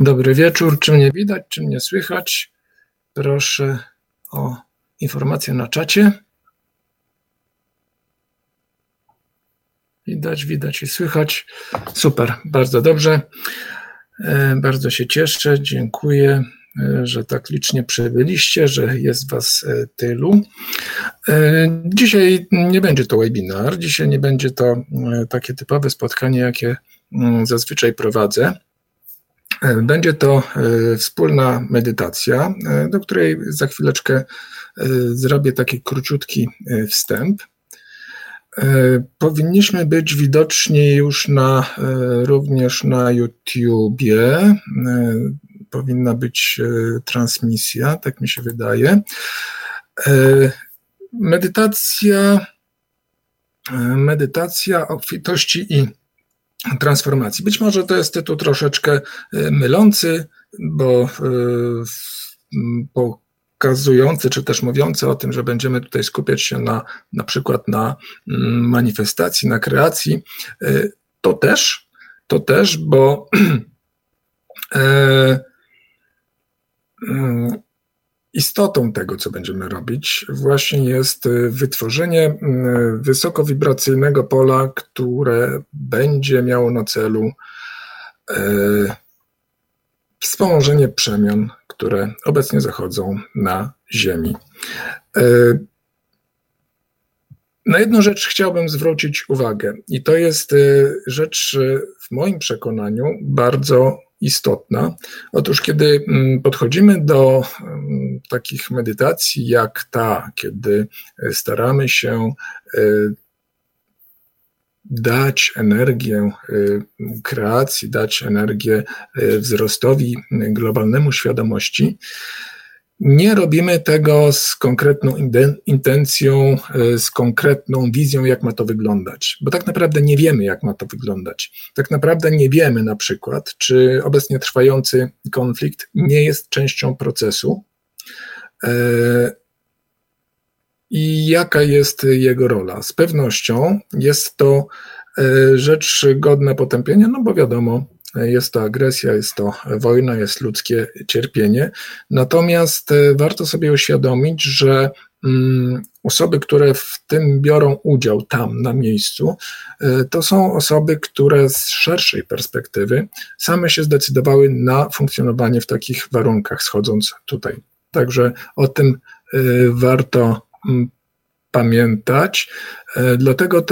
Dobry wieczór. Czy mnie widać, czy mnie słychać? Proszę o informację na czacie. Widać i słychać. Super, bardzo dobrze. Bardzo się cieszę, dziękuję, że tak licznie przybyliście, że jest was tylu. Dzisiaj nie będzie to webinar, dzisiaj nie będzie to takie typowe spotkanie, jakie zazwyczaj prowadzę. Będzie to wspólna medytacja, do której za chwileczkę zrobię taki króciutki wstęp. Powinniśmy być widoczni już również na YouTubie. Powinna być transmisja, tak mi się wydaje. Medytacja obfitości i transformacji. Być może to jest tytuł troszeczkę mylący, bo pokazujący czy też mówiący o tym, że będziemy tutaj skupiać się na przykład na manifestacji, na kreacji. To też, bo istotą tego, co będziemy robić, właśnie jest wytworzenie wysokowibracyjnego pola, które będzie miało na celu wspomożenie przemian, które obecnie zachodzą na Ziemi. Na jedną rzecz chciałbym zwrócić uwagę i to jest rzecz w moim przekonaniu bardzo istotna. Otóż kiedy podchodzimy do takich medytacji jak ta, kiedy staramy się dać energię kreacji, dać energię wzrostowi globalnemu świadomości, nie robimy tego z konkretną intencją, z konkretną wizją, jak ma to wyglądać, bo tak naprawdę nie wiemy, jak ma to wyglądać. Tak naprawdę nie wiemy na przykład, czy obecnie trwający konflikt nie jest częścią procesu i jaka jest jego rola. Z pewnością jest to rzecz godna potępienia, no bo wiadomo, jest to agresja, jest to wojna, jest ludzkie cierpienie. Natomiast warto sobie uświadomić, że osoby, które w tym biorą udział tam, na miejscu, to są osoby, które z szerszej perspektywy same się zdecydowały na funkcjonowanie w takich warunkach, schodząc tutaj. Także o tym warto pamiętać. Dlatego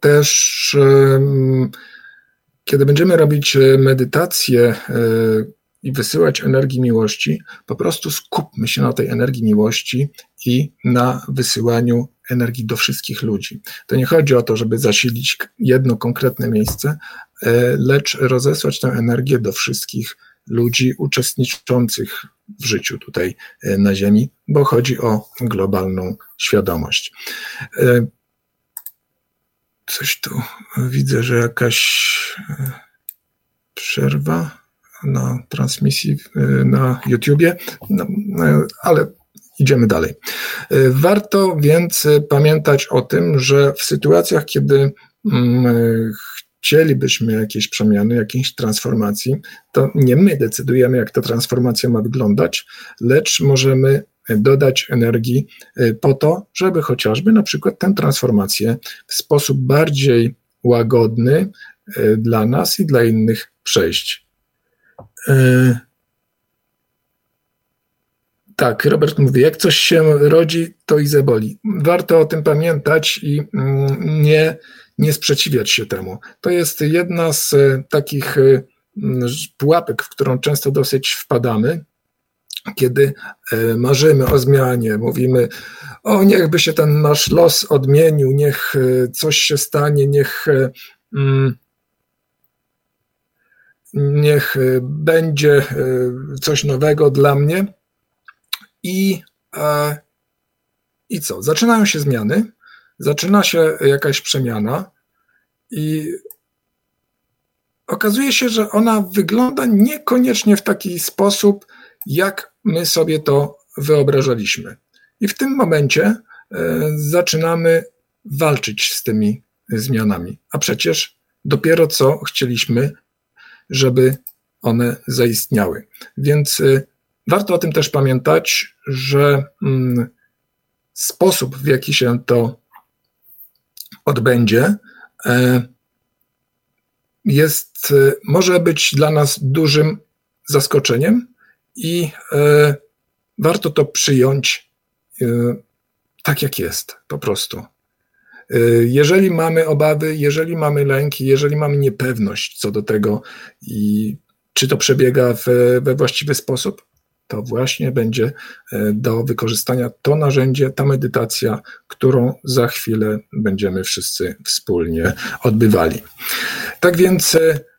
też, kiedy będziemy robić medytację i wysyłać energii miłości, po prostu skupmy się na tej energii miłości i na wysyłaniu energii do wszystkich ludzi. To nie chodzi o to, żeby zasilić jedno konkretne miejsce, lecz rozesłać tę energię do wszystkich ludzi uczestniczących w życiu tutaj na Ziemi, bo chodzi o globalną świadomość. Coś tu widzę, że jakaś przerwa na transmisji na YouTubie, no, ale idziemy dalej. Warto więc pamiętać o tym, że w sytuacjach, kiedy chcielibyśmy jakiejś przemiany, jakiejś transformacji, to nie my decydujemy, jak ta transformacja ma wyglądać, lecz możemy dodać energii po to, żeby chociażby na przykład tę transformację w sposób bardziej łagodny dla nas i dla innych przejść. Tak, Robert mówi, jak coś się rodzi, to i zaboli. Warto o tym pamiętać i nie sprzeciwiać się temu. To jest jedna z takich pułapek, w którą często dosyć wpadamy, kiedy marzymy o zmianie, mówimy, o niechby się ten nasz los odmienił, niech coś się stanie, niech będzie coś nowego dla mnie. I co? Zaczynają się zmiany, zaczyna się jakaś przemiana i okazuje się, że ona wygląda niekoniecznie w taki sposób, jak my sobie to wyobrażaliśmy. I w tym momencie zaczynamy walczyć z tymi zmianami. A przecież dopiero co chcieliśmy żeby one zaistniały. Więc warto o tym też pamiętać, że sposób, w jaki się to odbędzie, może być dla nas dużym zaskoczeniem i warto to przyjąć tak, jak jest, po prostu. Jeżeli mamy obawy, jeżeli mamy lęki, jeżeli mamy niepewność co do tego i czy to przebiega we właściwy sposób, to właśnie będzie do wykorzystania to narzędzie, ta medytacja, którą za chwilę będziemy wszyscy wspólnie odbywali. Tak więc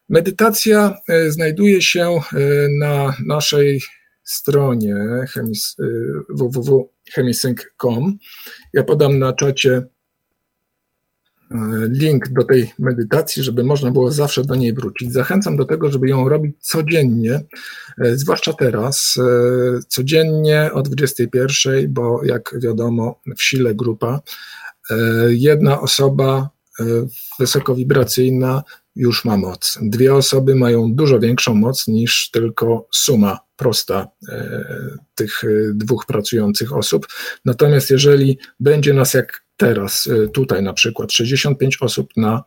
medytacja znajduje się na naszej stronie www.hemisync.com. Ja podam na czacie link do tej medytacji, żeby można było zawsze do niej wrócić. Zachęcam do tego, żeby ją robić codziennie, zwłaszcza teraz, codziennie o 21:00, bo jak wiadomo w sile grupa, jedna osoba wysokowibracyjna już ma moc. Dwie osoby mają dużo większą moc niż tylko suma prosta tych dwóch pracujących osób. Natomiast jeżeli będzie nas jak teraz, tutaj na przykład 65 osób na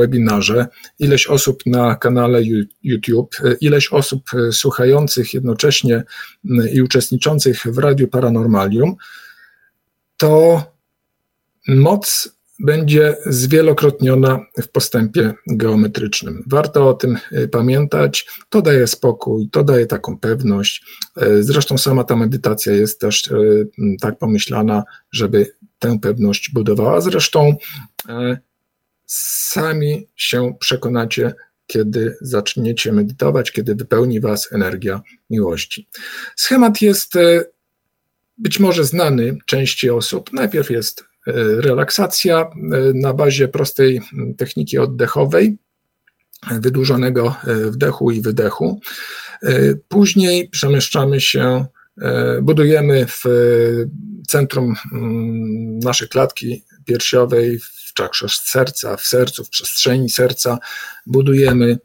webinarze, ileś osób na kanale YouTube, ileś osób słuchających jednocześnie i uczestniczących w Radiu Paranormalium, to moc będzie zwielokrotniona w postępie geometrycznym. Warto o tym pamiętać, to daje spokój, to daje taką pewność. Zresztą sama ta medytacja jest też tak pomyślana, żeby tę pewność budowała. Zresztą sami się przekonacie, kiedy zaczniecie medytować, kiedy wypełni was energia miłości. Schemat jest być może znany części osób. Najpierw jest relaksacja na bazie prostej techniki oddechowej, wydłużonego wdechu i wydechu. Później przemieszczamy się, budujemy w centrum naszej klatki piersiowej, w czakrze serca, w sercu, w przestrzeni serca, budujemy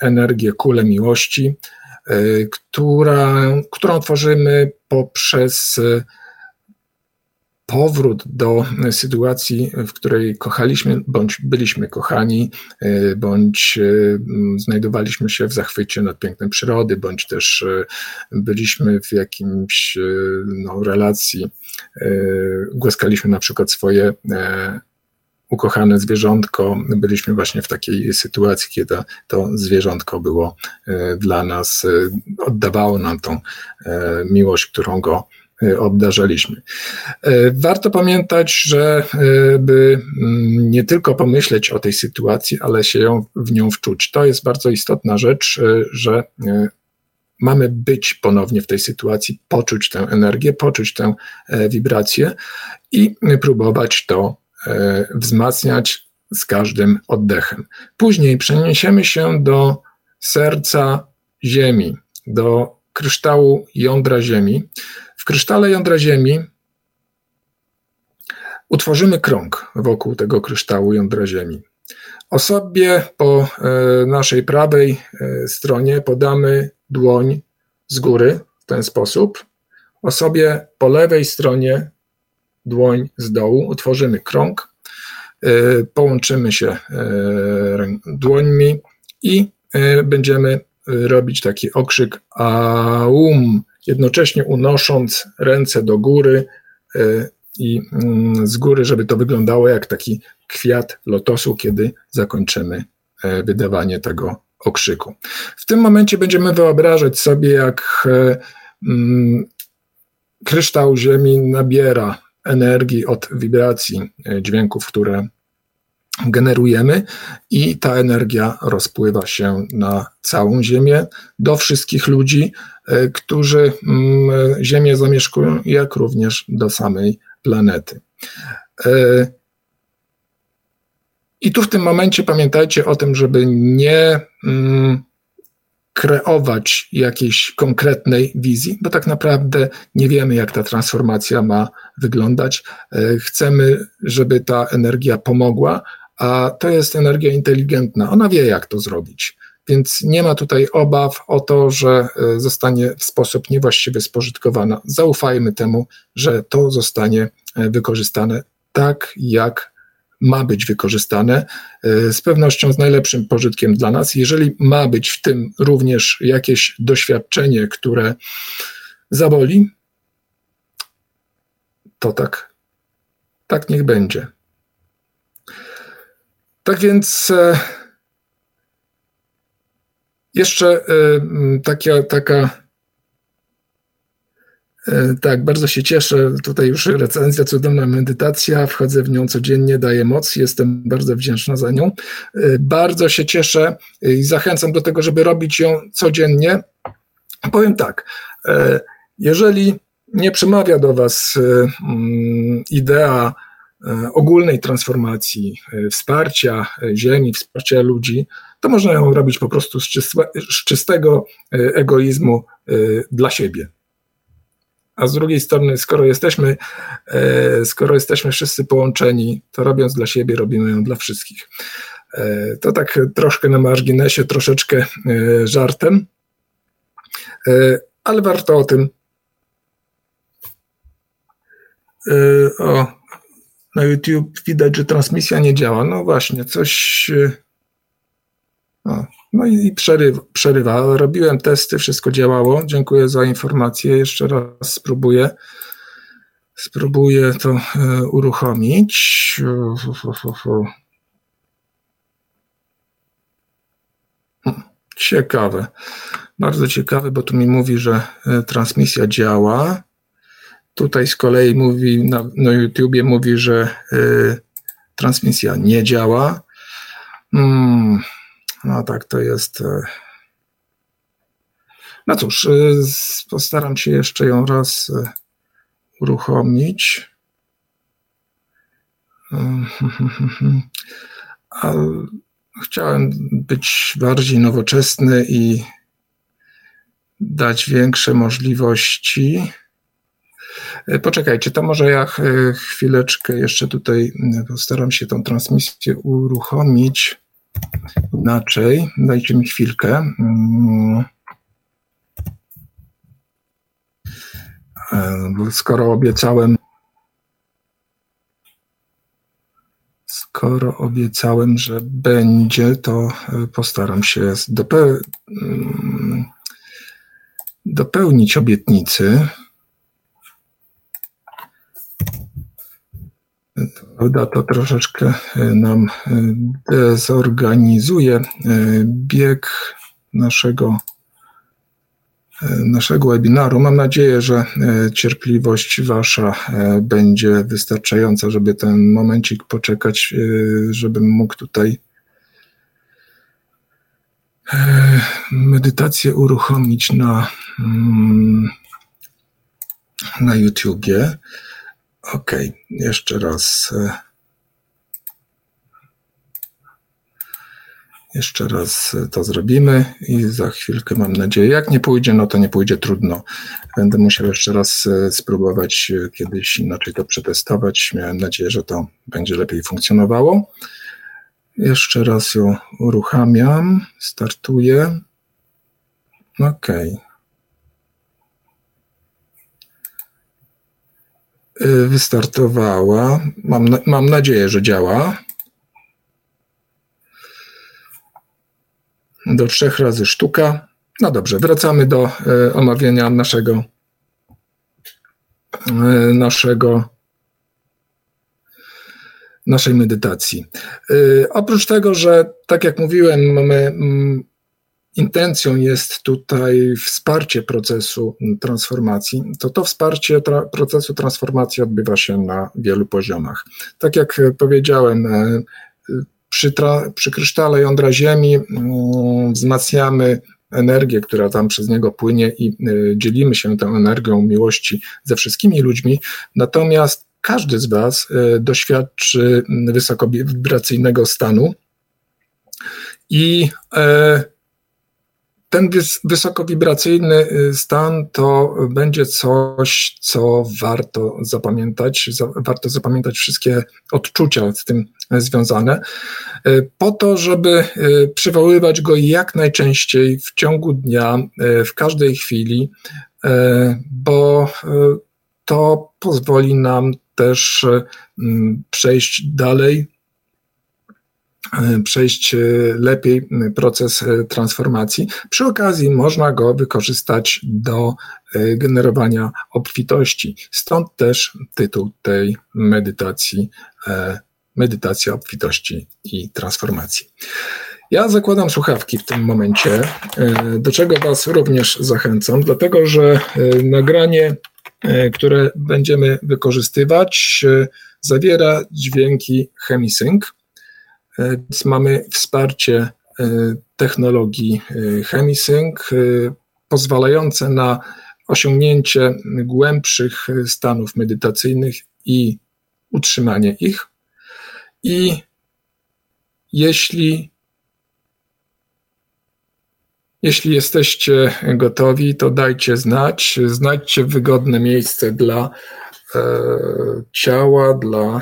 energię, kulę miłości, którą tworzymy poprzez powrót do sytuacji, w której kochaliśmy, bądź byliśmy kochani, bądź znajdowaliśmy się w zachwycie nad pięknem przyrody, bądź też byliśmy w jakimś relacji, głaskaliśmy na przykład swoje ukochane zwierzątko, byliśmy właśnie w takiej sytuacji, kiedy to zwierzątko było dla nas, oddawało nam tą miłość, którą go obdarzaliśmy. Warto pamiętać, żeby nie tylko pomyśleć o tej sytuacji, ale się w nią wczuć. To jest bardzo istotna rzecz, że mamy być ponownie w tej sytuacji, poczuć tę energię, poczuć tę wibrację i próbować to wzmacniać z każdym oddechem. Później przeniesiemy się do serca Ziemi, do kryształu jądra Ziemi. W krysztale jądra Ziemi utworzymy krąg wokół tego kryształu jądra Ziemi. Osobie po naszej prawej stronie podamy dłoń z góry w ten sposób. Osobie po lewej stronie dłoń z dołu. Utworzymy krąg, połączymy się dłońmi i będziemy robić taki okrzyk AUM, jednocześnie unosząc ręce do góry i z góry, żeby to wyglądało jak taki kwiat lotosu, kiedy zakończymy wydawanie tego okrzyku. W tym momencie będziemy wyobrażać sobie, jak kryształ Ziemi nabiera energii od wibracji dźwięków, które generujemy i ta energia rozpływa się na całą Ziemię, do wszystkich ludzi, którzy Ziemię zamieszkują, jak również do samej planety. I tu w tym momencie pamiętajcie o tym, żeby nie kreować jakiejś konkretnej wizji, bo tak naprawdę nie wiemy, jak ta transformacja ma wyglądać. Chcemy, żeby ta energia pomogła, a to jest energia inteligentna. Ona wie, jak to zrobić. Więc nie ma tutaj obaw o to, że zostanie w sposób niewłaściwy spożytkowana. Zaufajmy temu, że to zostanie wykorzystane tak, jak ma być wykorzystane, z pewnością z najlepszym pożytkiem dla nas. Jeżeli ma być w tym również jakieś doświadczenie, które zaboli, to tak niech będzie. Tak więc jeszcze tak, bardzo się cieszę, tutaj już recenzja, cudowna medytacja, wchodzę w nią codziennie, daje moc, jestem bardzo wdzięczna za nią. Bardzo się cieszę i zachęcam do tego, żeby robić ją codziennie. Powiem tak, jeżeli nie przemawia do Was idea ogólnej transformacji, wsparcia Ziemi, wsparcia ludzi, to można ją robić po prostu z czystego egoizmu dla siebie. A z drugiej strony, skoro jesteśmy wszyscy połączeni, to robiąc dla siebie, robimy ją dla wszystkich. To tak troszkę na marginesie, troszeczkę żartem, ale warto o tym. Na YouTube widać, że transmisja nie działa. No właśnie, coś... No i przerywa. Robiłem testy, wszystko działało. Dziękuję za informację. Jeszcze raz spróbuję. Spróbuję to uruchomić. Ciekawe. Bardzo ciekawe, bo tu mi mówi, że transmisja działa. Tutaj z kolei mówi, na YouTubie mówi, że transmisja nie działa. No tak, to jest... No cóż, postaram się jeszcze ją raz uruchomić. Chciałem być bardziej nowoczesny i dać większe możliwości. Poczekajcie, to może ja chwileczkę jeszcze tutaj postaram się tą transmisję uruchomić inaczej. Dajcie mi chwilkę. Skoro obiecałem, że będzie, to postaram się dopełnić obietnicy. Prawda, to troszeczkę nam dezorganizuje bieg naszego webinaru. Mam nadzieję, że cierpliwość Wasza będzie wystarczająca, żeby ten momencik poczekać, żebym mógł tutaj medytację uruchomić na YouTubie. Okej, jeszcze raz. Jeszcze raz to zrobimy i za chwilkę, mam nadzieję, jak nie pójdzie, no to nie pójdzie, trudno. Będę musiał jeszcze raz spróbować kiedyś inaczej to przetestować. Miałem nadzieję, że to będzie lepiej funkcjonowało. Jeszcze raz ją uruchamiam, startuję. Okej. Wystartowała. Mam nadzieję, że działa. Do 3 razy sztuka. No dobrze, wracamy do omawiania naszej medytacji. Oprócz tego, że tak jak mówiłem, intencją jest tutaj wsparcie procesu transformacji, to wsparcie procesu transformacji odbywa się na wielu poziomach. Tak jak powiedziałem, przy krysztale jądra Ziemi wzmacniamy energię, która tam przez niego płynie i dzielimy się tą energią miłości ze wszystkimi ludźmi, natomiast każdy z Was doświadczy wysokowibracyjnego stanu i ten wysokowibracyjny stan to będzie coś, co warto zapamiętać. Warto zapamiętać wszystkie odczucia z tym związane, po to, żeby przywoływać go jak najczęściej w ciągu dnia, w każdej chwili, bo to pozwoli nam też przejść dalej, przejść lepiej proces transformacji. Przy okazji można go wykorzystać do generowania obfitości. Stąd też tytuł tej medytacji, medytacja obfitości i transformacji. Ja zakładam słuchawki w tym momencie, do czego Was również zachęcam, dlatego że nagranie, które będziemy wykorzystywać, zawiera dźwięki Hemisync. Więc mamy wsparcie technologii Hemisync, pozwalające na osiągnięcie głębszych stanów medytacyjnych i utrzymanie ich. I jeśli jesteście gotowi, to dajcie znać, znajdźcie wygodne miejsce dla ciała, dla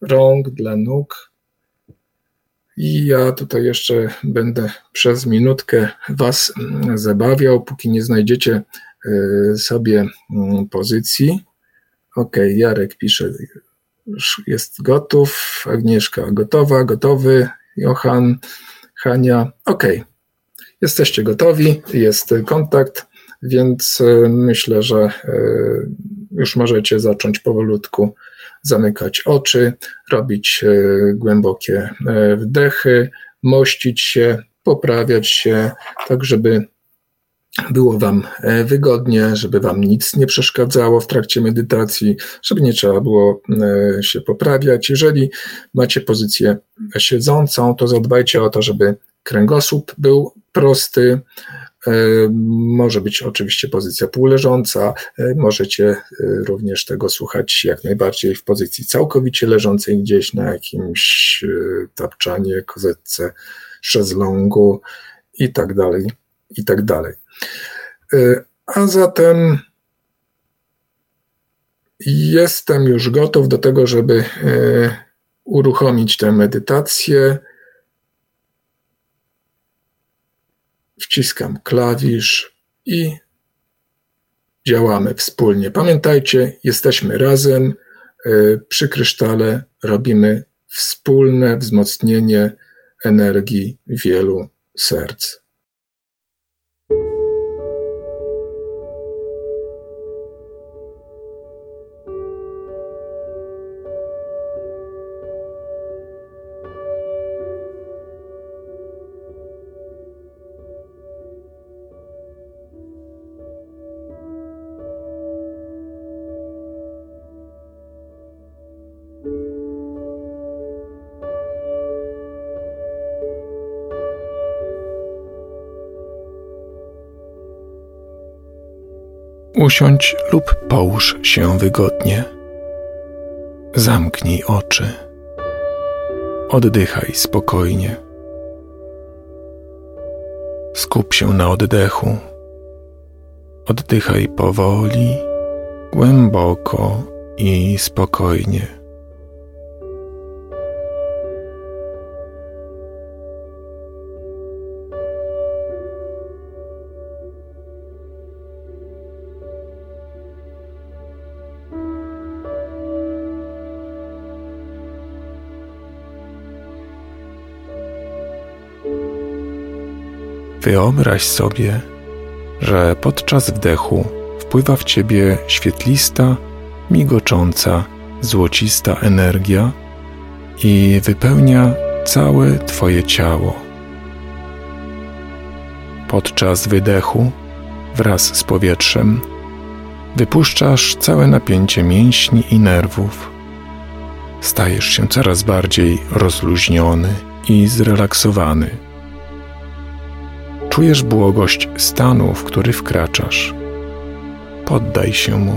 rąk, dla nóg. I ja tutaj jeszcze będę przez minutkę Was zabawiał, póki nie znajdziecie sobie pozycji. Okej, Jarek pisze, jest gotów, Agnieszka gotowa, gotowy, Johan, Hania. Okej, jesteście gotowi, jest kontakt, więc myślę, że już możecie zacząć powolutku zamykać oczy, robić głębokie wdechy, mościć się, poprawiać się, tak żeby było Wam wygodnie, żeby Wam nic nie przeszkadzało w trakcie medytacji, żeby nie trzeba było się poprawiać. Jeżeli macie pozycję siedzącą, to zadbajcie o to, żeby kręgosłup był prosty. Może być oczywiście pozycja półleżąca, możecie również tego słuchać jak najbardziej w pozycji całkowicie leżącej gdzieś na jakimś tapczanie, kozetce, szezlongu i tak dalej, i tak dalej. A zatem jestem już gotów do tego, żeby uruchomić tę medytację. Wciskam klawisz i działamy wspólnie. Pamiętajcie, jesteśmy razem przy krysztale, robimy wspólne wzmocnienie energii wielu serc. Usiądź lub połóż się wygodnie. Zamknij oczy. Oddychaj spokojnie. Skup się na oddechu. Oddychaj powoli, głęboko i spokojnie. Wyobraź sobie, że podczas wdechu wpływa w Ciebie świetlista, migocząca, złocista energia i wypełnia całe Twoje ciało. Podczas wydechu wraz z powietrzem wypuszczasz całe napięcie mięśni i nerwów. Stajesz się coraz bardziej rozluźniony i zrelaksowany. Czujesz błogość stanu, w który wkraczasz. Poddaj się mu.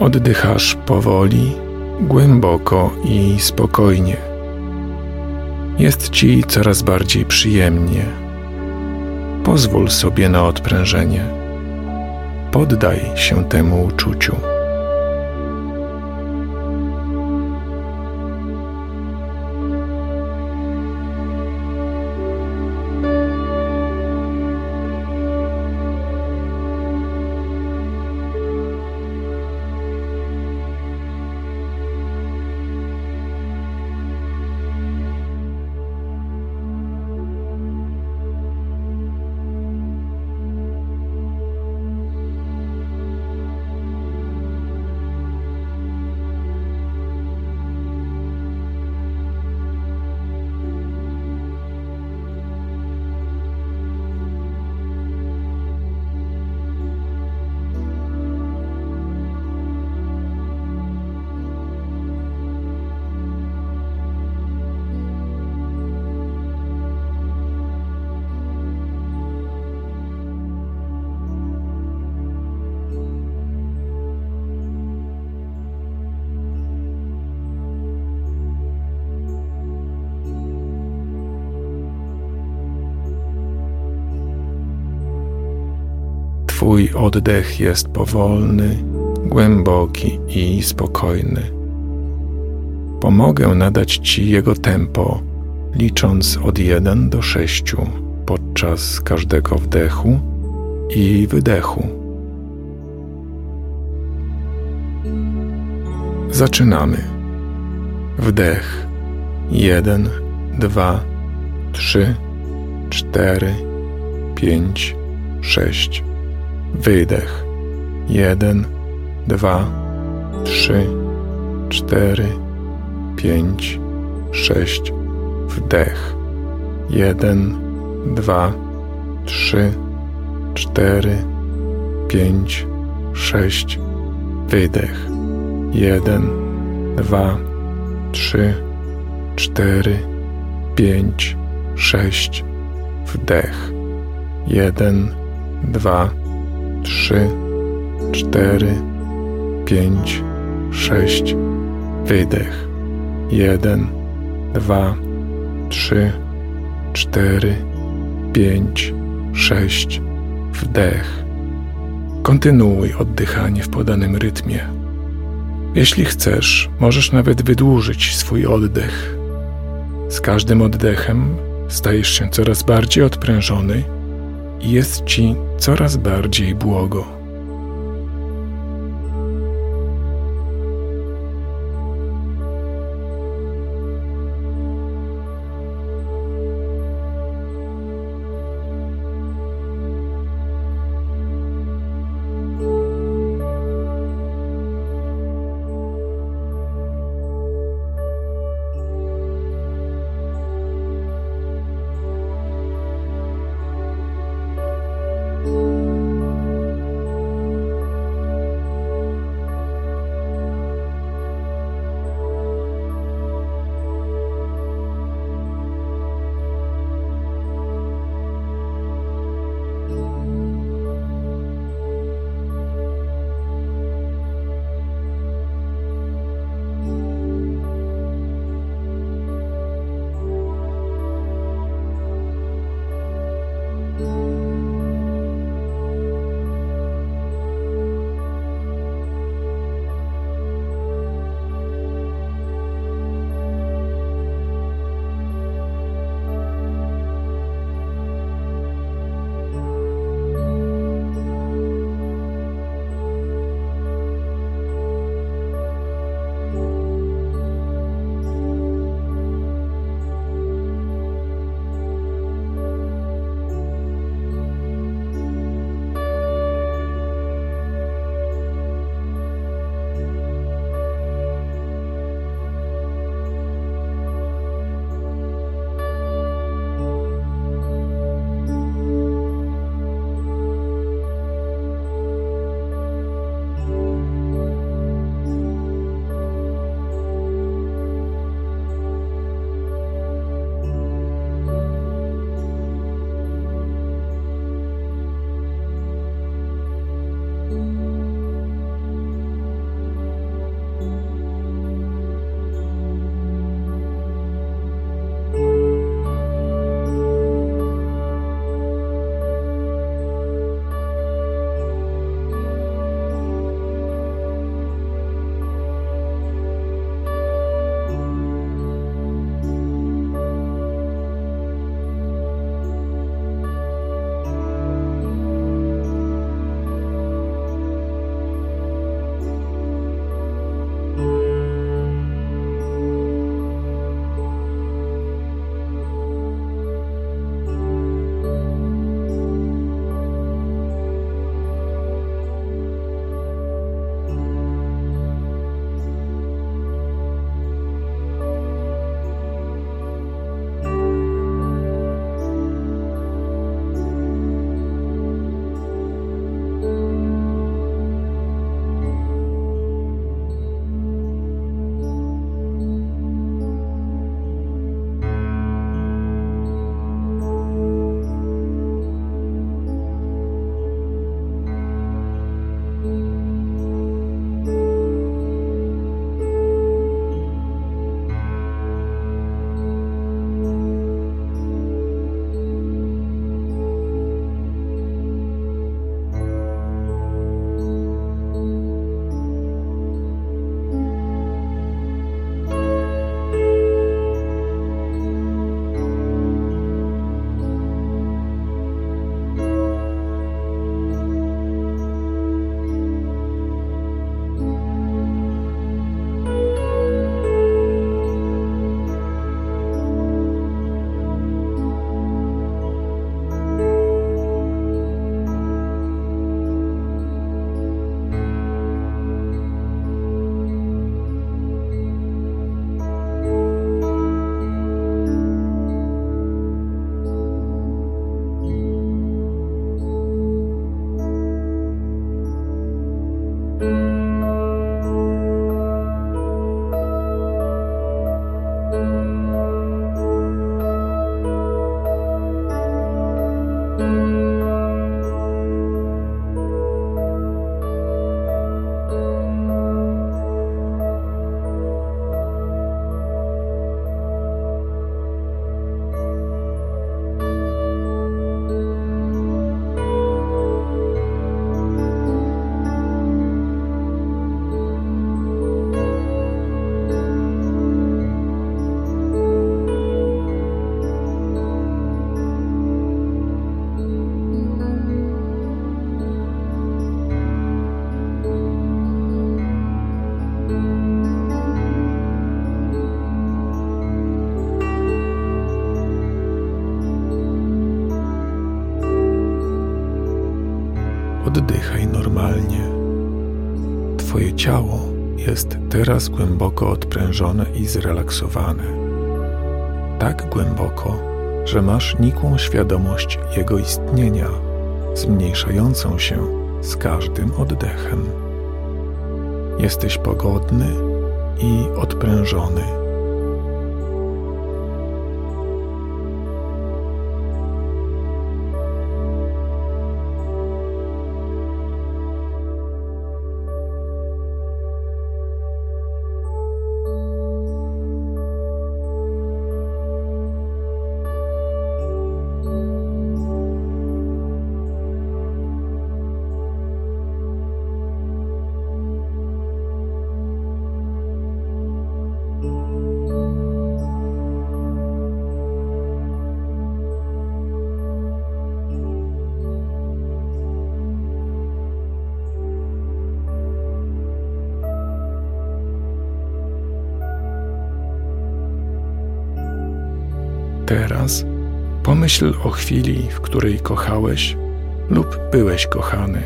Oddychasz powoli, głęboko i spokojnie. Jest ci coraz bardziej przyjemnie. Pozwól sobie na odprężenie. Poddaj się temu uczuciu. Twój oddech jest powolny, głęboki i spokojny. Pomogę nadać ci jego tempo, licząc od 1 do 6 podczas każdego wdechu i wydechu. Zaczynamy. Wdech. 1, 2, 3, 4, 5, 6. Wydech. 1, 2, 3, 4, 5, 6. Wdech. 1, 2, 3, 4, 5, 6. Wydech. 1, 2, 3, 4, 5, 6. Wdech. 1, 2, 3, 4, 5, 6. Wydech. 1, 2, 3, 4, 5, 6. Wdech. Kontynuuj oddychanie w podanym rytmie. Jeśli chcesz, możesz nawet wydłużyć swój oddech. Z każdym oddechem stajesz się coraz bardziej odprężony i jest ci coraz bardziej błogo. Oddychaj normalnie. Twoje ciało jest teraz głęboko odprężone i zrelaksowane. Tak głęboko, że masz nikłą świadomość jego istnienia, zmniejszającą się z każdym oddechem. Jesteś pogodny i odprężony. Teraz pomyśl o chwili, w której kochałeś lub byłeś kochany,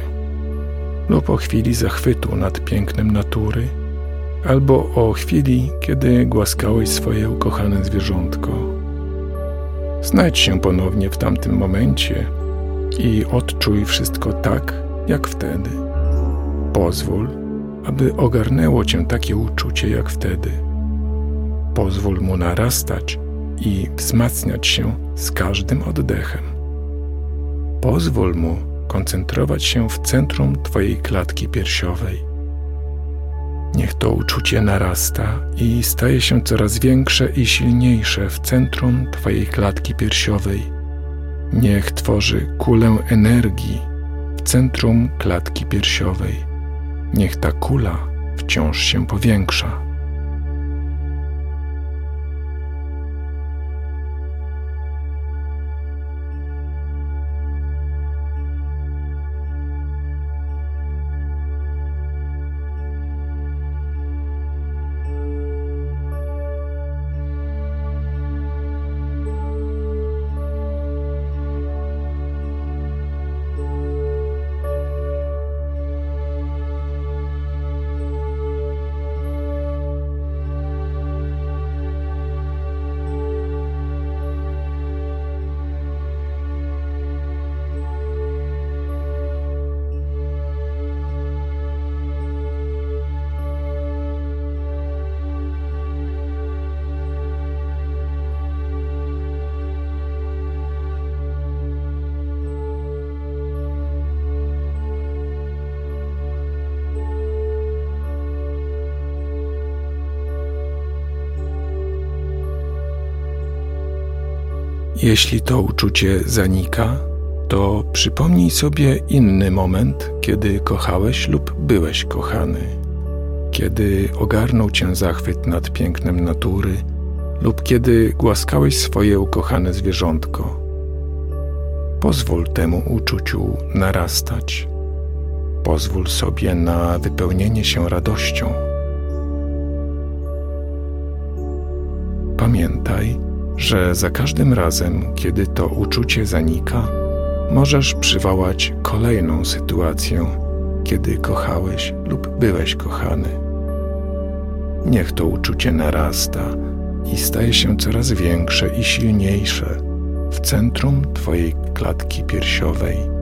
lub o chwili zachwytu nad pięknem natury, albo o chwili, kiedy głaskałeś swoje ukochane zwierzątko. Znajdź się ponownie w tamtym momencie i odczuj wszystko tak, jak wtedy. Pozwól, aby ogarnęło cię takie uczucie jak wtedy. Pozwól mu narastać i wzmacniać się z każdym oddechem. Pozwól mu koncentrować się w centrum twojej klatki piersiowej. Niech to uczucie narasta i staje się coraz większe i silniejsze w centrum twojej klatki piersiowej. Niech tworzy kulę energii w centrum klatki piersiowej. Niech ta kula wciąż się powiększa. Jeśli to uczucie zanika, to przypomnij sobie inny moment, kiedy kochałeś lub byłeś kochany, kiedy ogarnął cię zachwyt nad pięknem natury lub kiedy głaskałeś swoje ukochane zwierzątko. Pozwól temu uczuciu narastać. Pozwól sobie na wypełnienie się radością. Pamiętaj, że za każdym razem, kiedy to uczucie zanika, możesz przywołać kolejną sytuację, kiedy kochałeś lub byłeś kochany. Niech to uczucie narasta i staje się coraz większe i silniejsze w centrum twojej klatki piersiowej.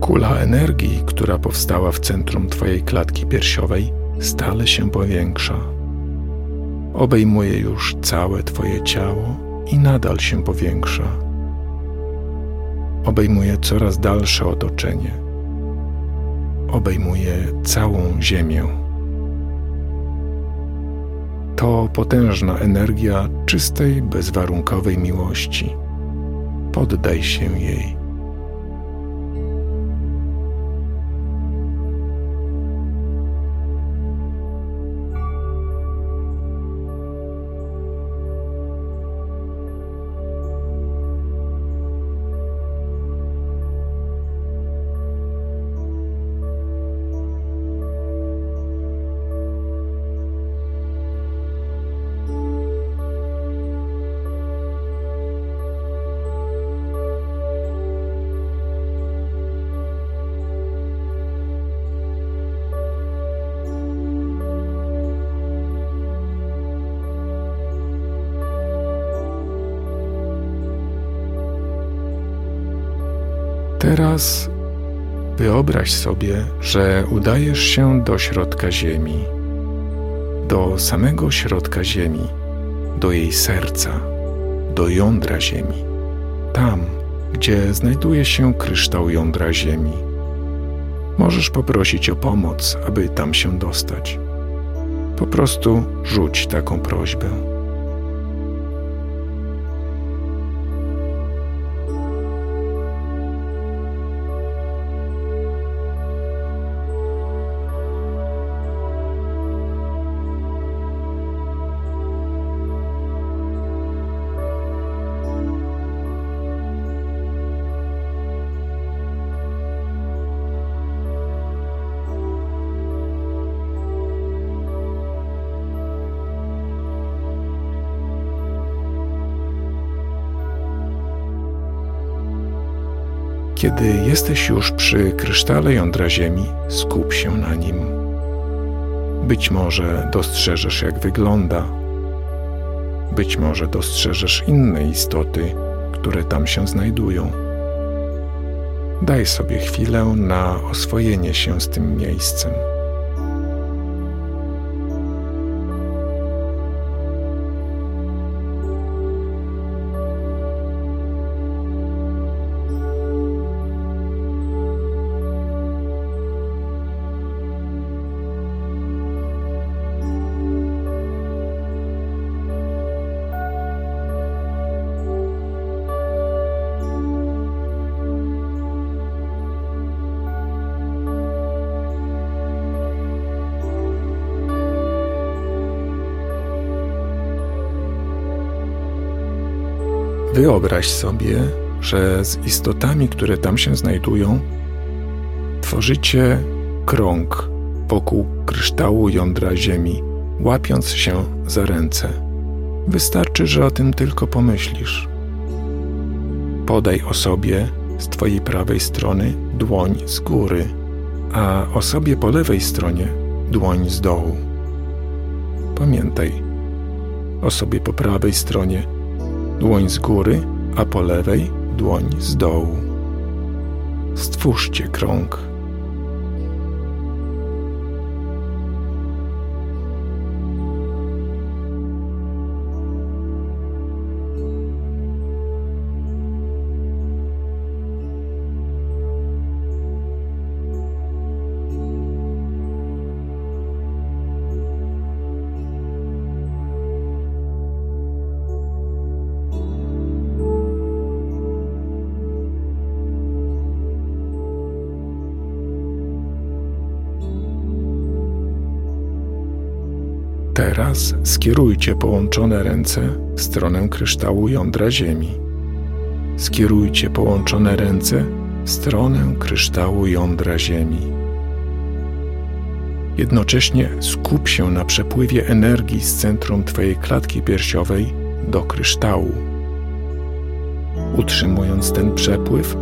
Kula energii, która powstała w centrum twojej klatki piersiowej, stale się powiększa. Obejmuje już całe twoje ciało i nadal się powiększa. Obejmuje coraz dalsze otoczenie. Obejmuje całą ziemię. To potężna energia czystej, bezwarunkowej miłości. Poddaj się jej. Teraz wyobraź sobie, że udajesz się do środka Ziemi, do samego środka Ziemi, do jej serca, do jądra Ziemi, tam, gdzie znajduje się kryształ jądra Ziemi. Możesz poprosić o pomoc, aby tam się dostać. Po prostu rzuć taką prośbę. Kiedy jesteś już przy krysztale jądra Ziemi, skup się na nim. Być może dostrzeżesz, jak wygląda. Być może dostrzeżesz inne istoty, które tam się znajdują. Daj sobie chwilę na oswojenie się z tym miejscem. Wyobraź sobie, że z istotami, które tam się znajdują, tworzycie krąg wokół kryształu jądra Ziemi, łapiąc się za ręce. Wystarczy, że o tym tylko pomyślisz. Podaj osobie z twojej prawej strony dłoń z góry, a osobie po lewej stronie dłoń z dołu. Pamiętaj, osobie po prawej stronie dłoń z góry, a po lewej dłoń z dołu. Stwórzcie krąg. Teraz skierujcie połączone ręce w stronę kryształu jądra Ziemi. Skierujcie połączone ręce w stronę kryształu jądra Ziemi. Jednocześnie skup się na przepływie energii z centrum Twojej klatki piersiowej do kryształu. Utrzymując ten przepływ,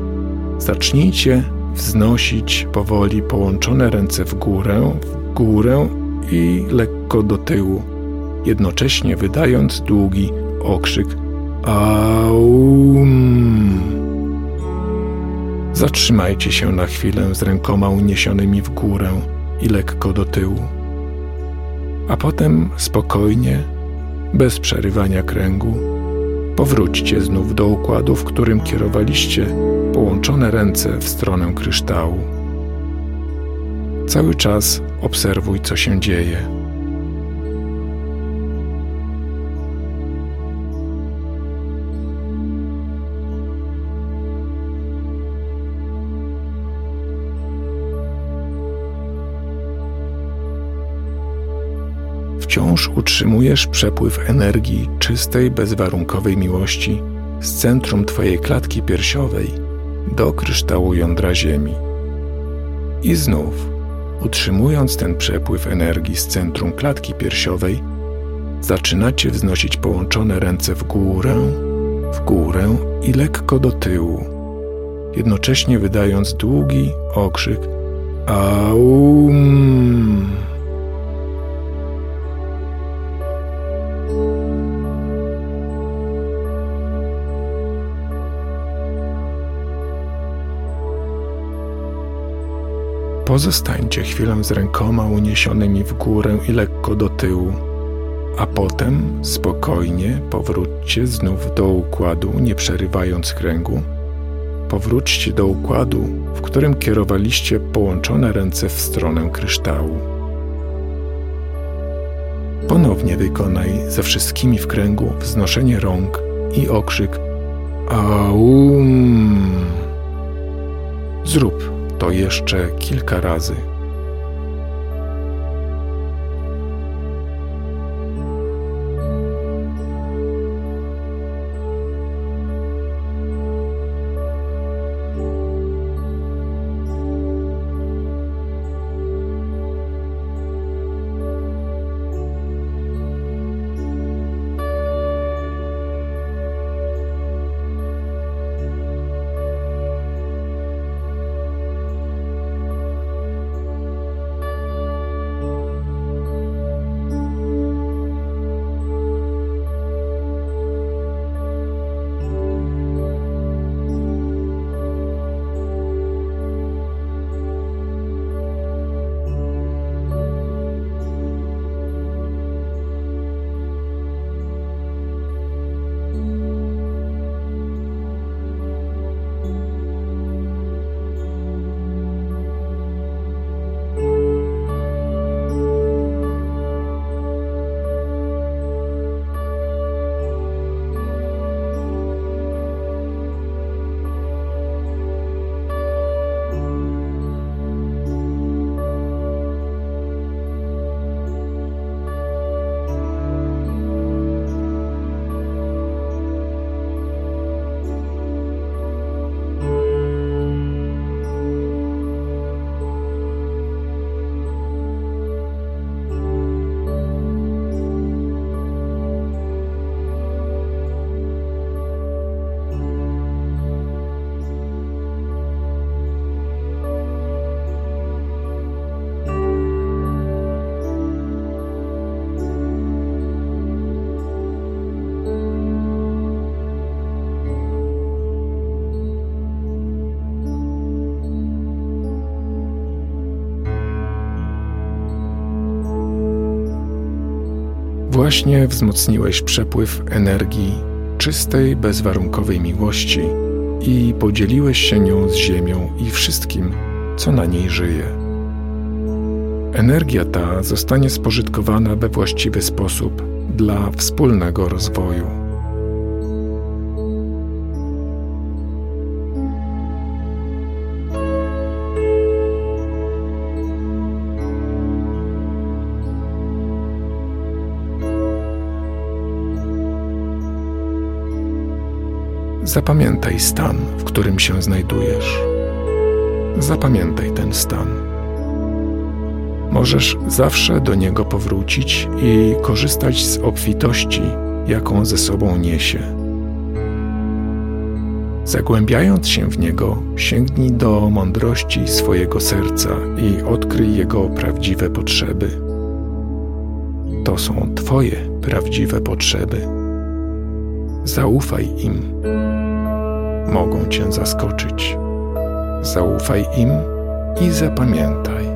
zacznijcie wznosić powoli połączone ręce w górę i lekko do tyłu, jednocześnie wydając długi okrzyk AUM. Zatrzymajcie się na chwilę z rękoma uniesionymi w górę i lekko do tyłu, a potem spokojnie, bez przerywania kręgu, powróćcie znów do układu, w którym kierowaliście połączone ręce w stronę kryształu. Cały czas obserwuj, co się dzieje. Wciąż utrzymujesz przepływ energii czystej, bezwarunkowej miłości z centrum Twojej klatki piersiowej do kryształu jądra Ziemi. I znów, utrzymując ten przepływ energii z centrum klatki piersiowej, zaczynacie wznosić połączone ręce w górę i lekko do tyłu, jednocześnie wydając długi okrzyk AUM. Pozostańcie chwilę z rękoma uniesionymi w górę i lekko do tyłu, a potem spokojnie powróćcie znów do układu, nie przerywając kręgu. Powróćcie do układu, w którym kierowaliście połączone ręce w stronę kryształu. Ponownie wykonaj ze wszystkimi w kręgu wznoszenie rąk i okrzyk AUM. Zrób to jeszcze kilka razy. Właśnie wzmocniłeś przepływ energii czystej, bezwarunkowej miłości i podzieliłeś się nią z Ziemią i wszystkim, co na niej żyje. Energia ta zostanie spożytkowana we właściwy sposób dla wspólnego rozwoju. Zapamiętaj stan, w którym się znajdujesz. Zapamiętaj ten stan. Możesz zawsze do niego powrócić i korzystać z obfitości, jaką ze sobą niesie. Zagłębiając się w niego, sięgnij do mądrości swojego serca i odkryj jego prawdziwe potrzeby. To są twoje prawdziwe potrzeby. Zaufaj im. Mogą cię zaskoczyć. Zaufaj im i zapamiętaj.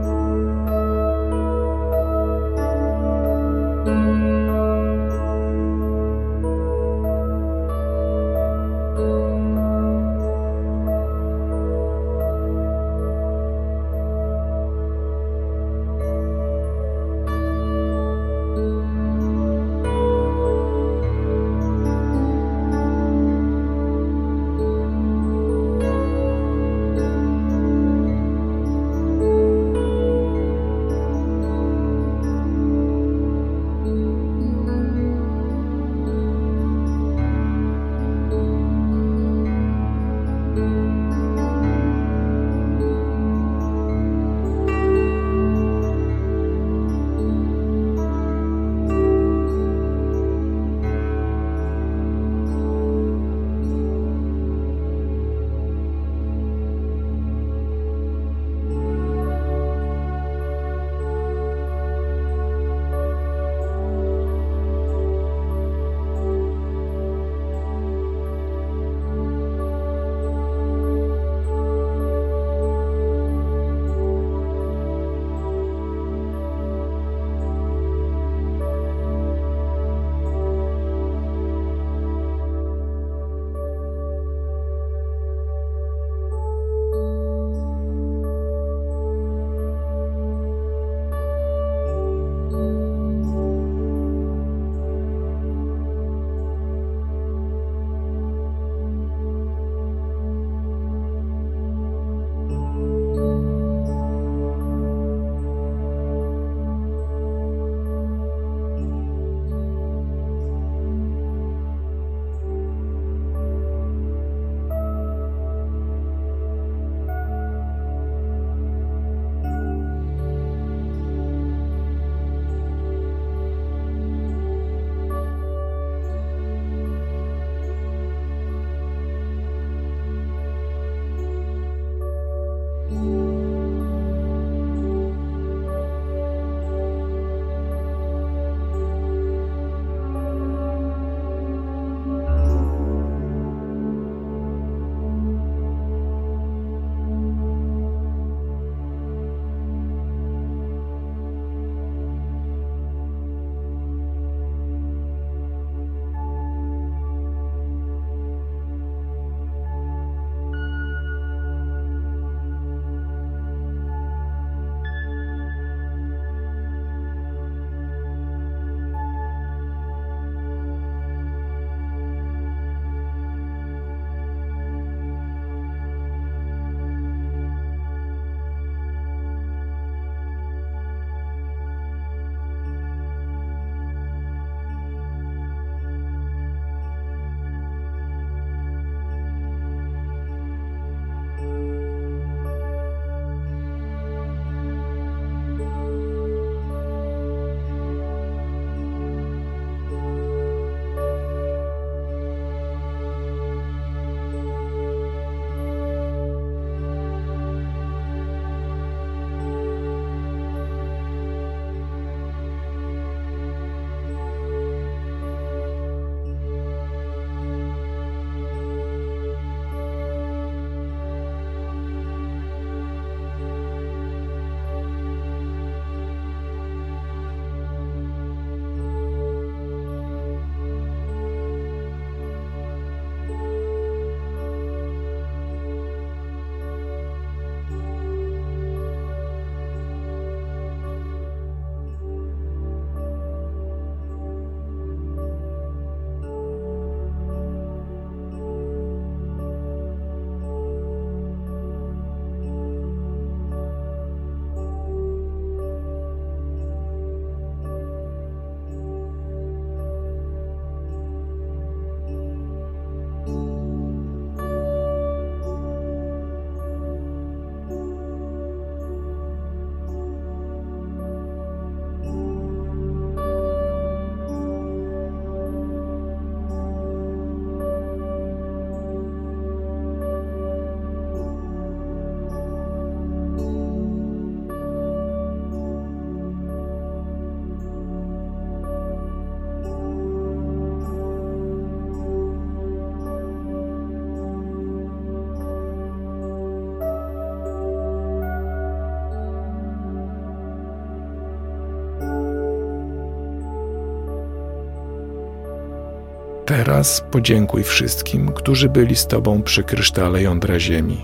Teraz podziękuj wszystkim, którzy byli z Tobą przy krysztale jądra Ziemi.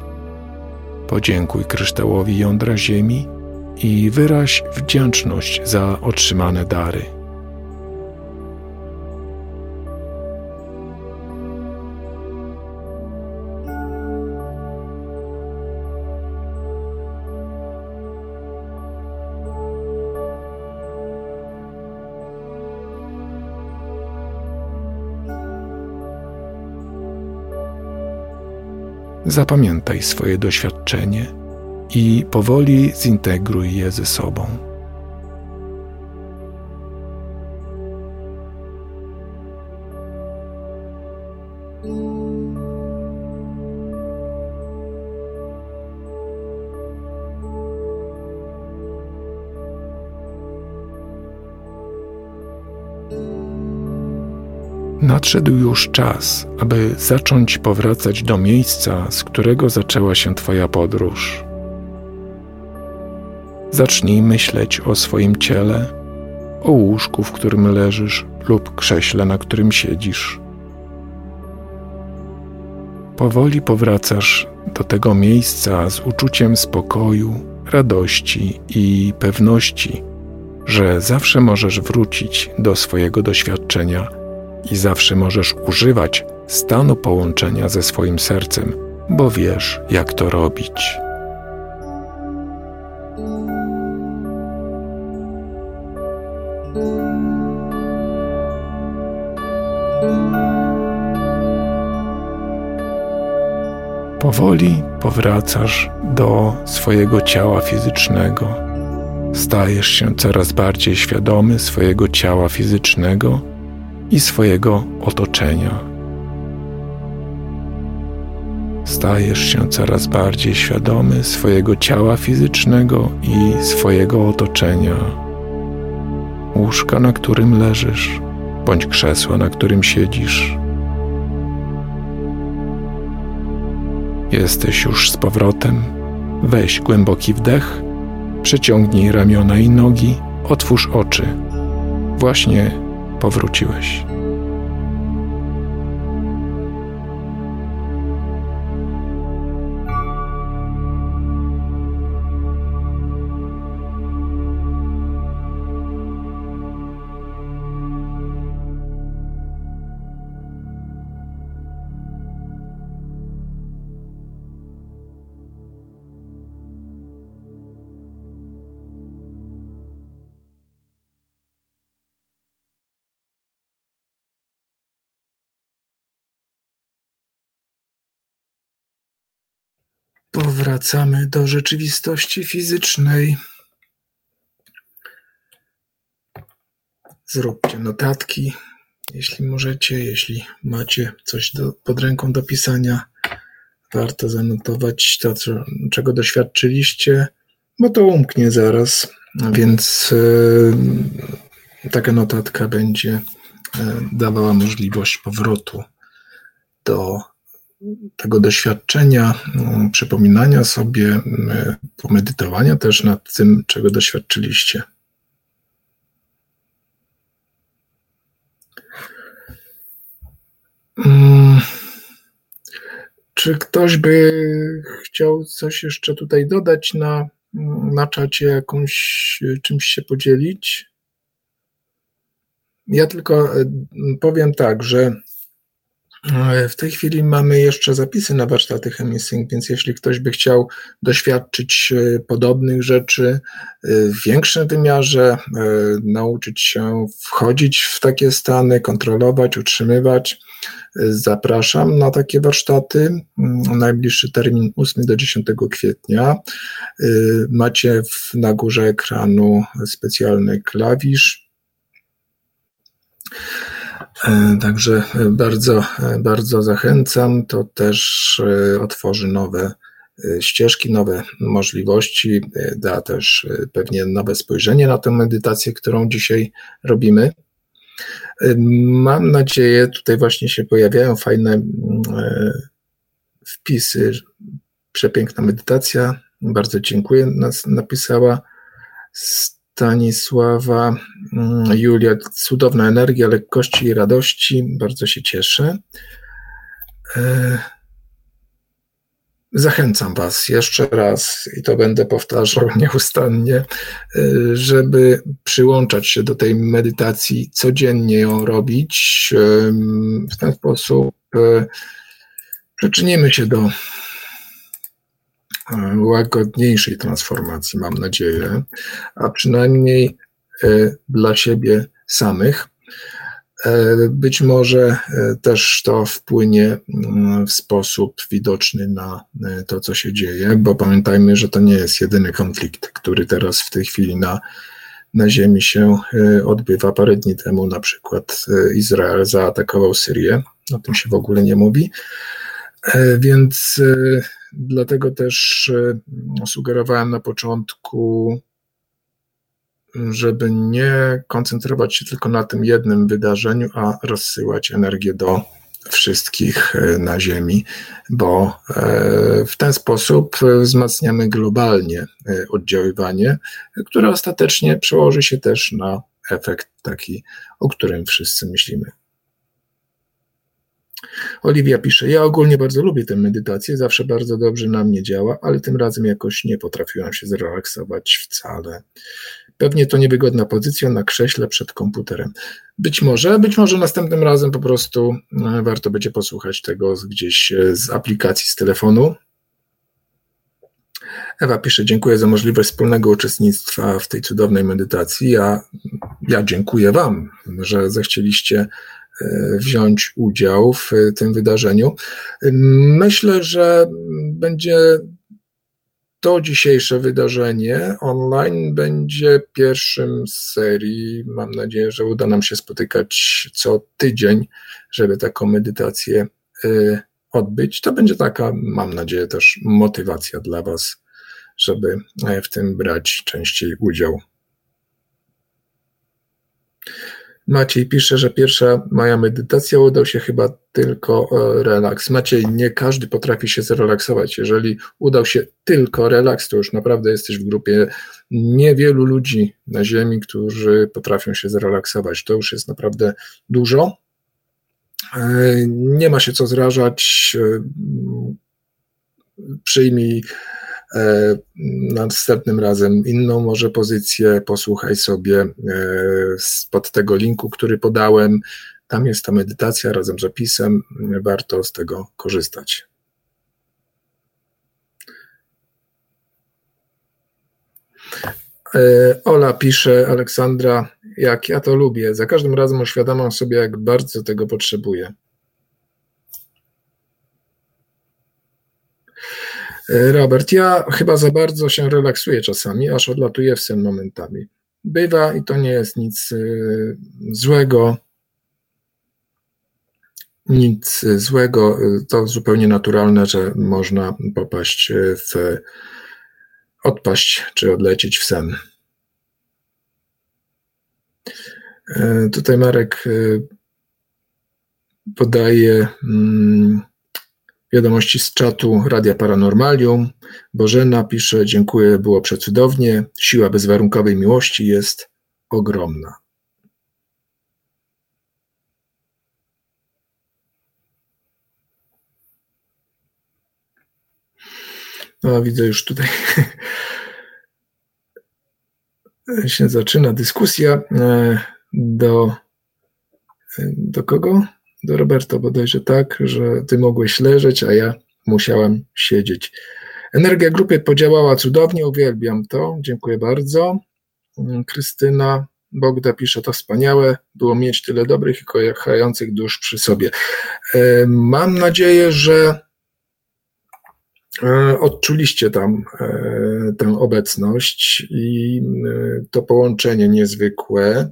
Podziękuj kryształowi jądra Ziemi i wyraź wdzięczność za otrzymane dary. Zapamiętaj swoje doświadczenie i powoli zintegruj je ze sobą. Nadszedł już czas, aby zacząć powracać do miejsca, z którego zaczęła się Twoja podróż. Zacznij myśleć o swoim ciele, o łóżku, w którym leżysz lub krześle, na którym siedzisz. Powoli powracasz do tego miejsca z uczuciem spokoju, radości i pewności, że zawsze możesz wrócić do swojego doświadczenia i zawsze możesz używać stanu połączenia ze swoim sercem, bo wiesz, jak to robić. Powoli powracasz do swojego ciała fizycznego. Stajesz się coraz bardziej świadomy swojego ciała fizycznego i swojego otoczenia. Stajesz się coraz bardziej świadomy swojego ciała fizycznego i swojego otoczenia. Łóżka, na którym leżysz, bądź krzesła, na którym siedzisz. Jesteś już z powrotem. Weź głęboki wdech, przeciągnij ramiona i nogi, otwórz oczy. Właśnie powróciłeś. Powracamy do rzeczywistości fizycznej. Zróbcie notatki, jeśli możecie, jeśli macie coś pod ręką do pisania. Warto zanotować to, czego doświadczyliście, bo to umknie zaraz, więc taka notatka będzie dawała możliwość powrotu do tego doświadczenia, przypominania sobie, pomedytowania też nad tym, czego doświadczyliście. Czy ktoś by chciał coś jeszcze tutaj dodać na czacie, czymś się podzielić? Ja tylko powiem tak, że w tej chwili mamy jeszcze zapisy na warsztaty Hemisync, więc jeśli ktoś by chciał doświadczyć podobnych rzeczy w większym wymiarze, nauczyć się wchodzić w takie stany, kontrolować, utrzymywać, zapraszam na takie warsztaty. Najbliższy termin 8 do 10 kwietnia. Macie na górze ekranu specjalny klawisz. Także bardzo, bardzo zachęcam, to też otworzy nowe ścieżki, nowe możliwości, da też pewnie nowe spojrzenie na tę medytację, którą dzisiaj robimy. Mam nadzieję, tutaj właśnie się pojawiają fajne wpisy, przepiękna medytacja, bardzo dziękuję, nas napisała Stanisława, Julia, cudowna energia, lekkości i radości, bardzo się cieszę. Zachęcam Was jeszcze raz, i to będę powtarzał nieustannie, żeby przyłączać się do tej medytacji, codziennie ją robić. W ten sposób przyczynimy się do łagodniejszej transformacji, mam nadzieję, a przynajmniej dla siebie samych. Być może też to wpłynie w sposób widoczny na to, co się dzieje, bo pamiętajmy, że to nie jest jedyny konflikt, który teraz w tej chwili na ziemi się odbywa. Parę dni temu na przykład Izrael zaatakował Syrię, o tym się w ogóle nie mówi, więc dlatego też sugerowałem na początku, żeby nie koncentrować się tylko na tym jednym wydarzeniu, a rozsyłać energię do wszystkich na Ziemi, bo w ten sposób wzmacniamy globalnie oddziaływanie, które ostatecznie przełoży się też na efekt taki, o którym wszyscy myślimy. Oliwia pisze, ja ogólnie bardzo lubię tę medytację, zawsze bardzo dobrze na mnie działa, ale tym razem jakoś nie potrafiłam się zrelaksować wcale. Pewnie to niewygodna pozycja na krześle przed komputerem. Być może następnym razem po prostu warto będzie posłuchać tego gdzieś z aplikacji z telefonu. Ewa pisze, dziękuję za możliwość wspólnego uczestnictwa w tej cudownej medytacji. Ja dziękuję Wam, że zechcieliście wziąć udział w tym wydarzeniu. Myślę, że będzie to dzisiejsze wydarzenie online, będzie pierwszym z serii. Mam nadzieję, że uda nam się spotykać co tydzień, żeby taką medytację odbyć. To będzie taka, mam nadzieję, też motywacja dla Was, żeby w tym brać częściej udział. Maciej pisze, że pierwsza moja medytacja udał się chyba tylko relaks. Maciej, nie każdy potrafi się zrelaksować. Jeżeli udał się tylko relaks, to już naprawdę jesteś w grupie niewielu ludzi na ziemi, którzy potrafią się zrelaksować. To już jest naprawdę dużo. Nie ma się co zrażać. Przyjmij następnym razem inną może pozycję, posłuchaj sobie spod tego linku, który podałem, tam jest ta medytacja razem z opisem, warto z tego korzystać. Ola pisze, Aleksandra, jak ja to lubię, za każdym razem uświadamiam sobie, jak bardzo tego potrzebuję. Robert, ja chyba za bardzo się relaksuję czasami, aż odlatuję w sen momentami. Bywa i to nie jest nic złego. Nic złego, to zupełnie naturalne, że można odpaść czy odlecieć w sen. Tutaj Marek podaje wiadomości z czatu Radia Paranormalium. Bożena pisze, dziękuję, było przecudownie. Siła bezwarunkowej miłości jest ogromna. No, widzę już tutaj się zaczyna dyskusja. Do kogo? Do Roberta bodajże tak, że ty mogłeś leżeć, a ja musiałam siedzieć. Energia grupy podziałała cudownie, uwielbiam to, dziękuję bardzo. Krystyna Bogda pisze, to wspaniałe, było mieć tyle dobrych i kochających dusz przy sobie. Mam nadzieję, że odczuliście tam tę obecność i to połączenie niezwykłe.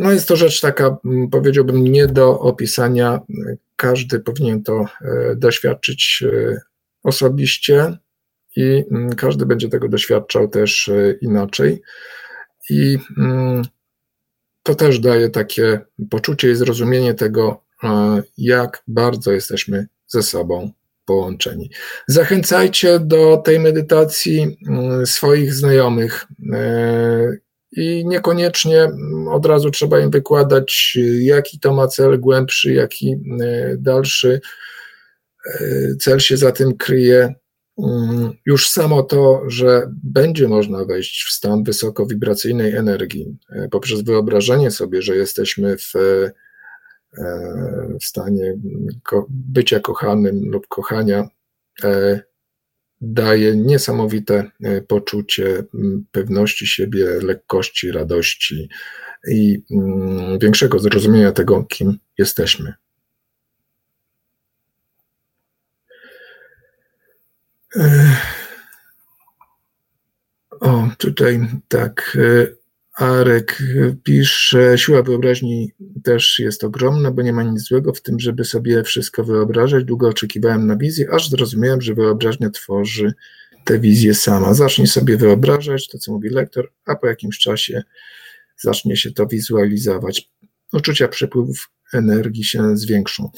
No jest to rzecz taka, powiedziałbym, nie do opisania. Każdy powinien to doświadczyć osobiście i każdy będzie tego doświadczał też inaczej. I to też daje takie poczucie i zrozumienie tego, jak bardzo jesteśmy ze sobą połączeń. Zachęcajcie do tej medytacji swoich znajomych i niekoniecznie od razu trzeba im wykładać, jaki to ma cel głębszy, jaki dalszy cel się za tym kryje. Już samo to, że będzie można wejść w stan wysokowibracyjnej energii poprzez wyobrażenie sobie, że jesteśmy w stanie bycia kochanym lub kochania, daje niesamowite poczucie pewności siebie, lekkości, radości i większego zrozumienia tego, kim jesteśmy. O, tutaj tak, Arek pisze, siła wyobraźni też jest ogromna, bo nie ma nic złego w tym, żeby sobie wszystko wyobrażać. Długo oczekiwałem na wizję, aż zrozumiałem, że wyobraźnia tworzy tę wizję sama. Zacznij sobie wyobrażać to, co mówi lektor, a po jakimś czasie zacznie się to wizualizować. Uczucia przepływów energii się zwiększą.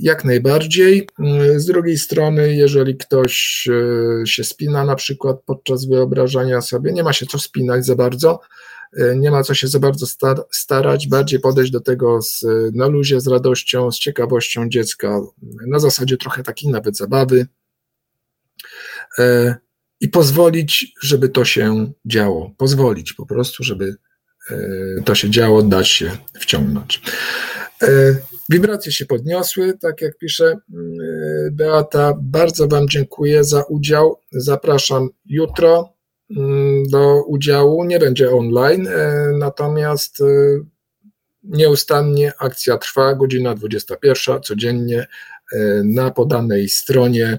Jak najbardziej. Z drugiej strony, jeżeli ktoś się spina na przykład podczas wyobrażania sobie, nie ma się co spinać za bardzo, nie ma co się za bardzo starać, bardziej podejść do tego na luzie, z radością, z ciekawością dziecka, na zasadzie trochę takiej nawet zabawy i pozwolić, żeby to się działo. Pozwolić po prostu, żeby to się działo, dać się wciągnąć. Wibracje się podniosły, tak jak pisze Beata. Bardzo Wam dziękuję za udział. Zapraszam jutro do udziału. Nie będzie online, natomiast nieustannie akcja trwa, godzina 21 codziennie. Na podanej stronie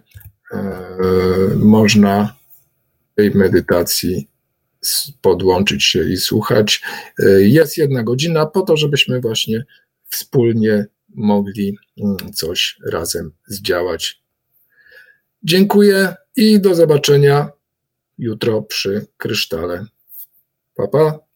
można tej medytacji podłączyć się i słuchać. Jest jedna godzina po to, żebyśmy właśnie wspólnie mogli coś razem zdziałać. Dziękuję i do zobaczenia jutro przy Krysztale. Pa, pa.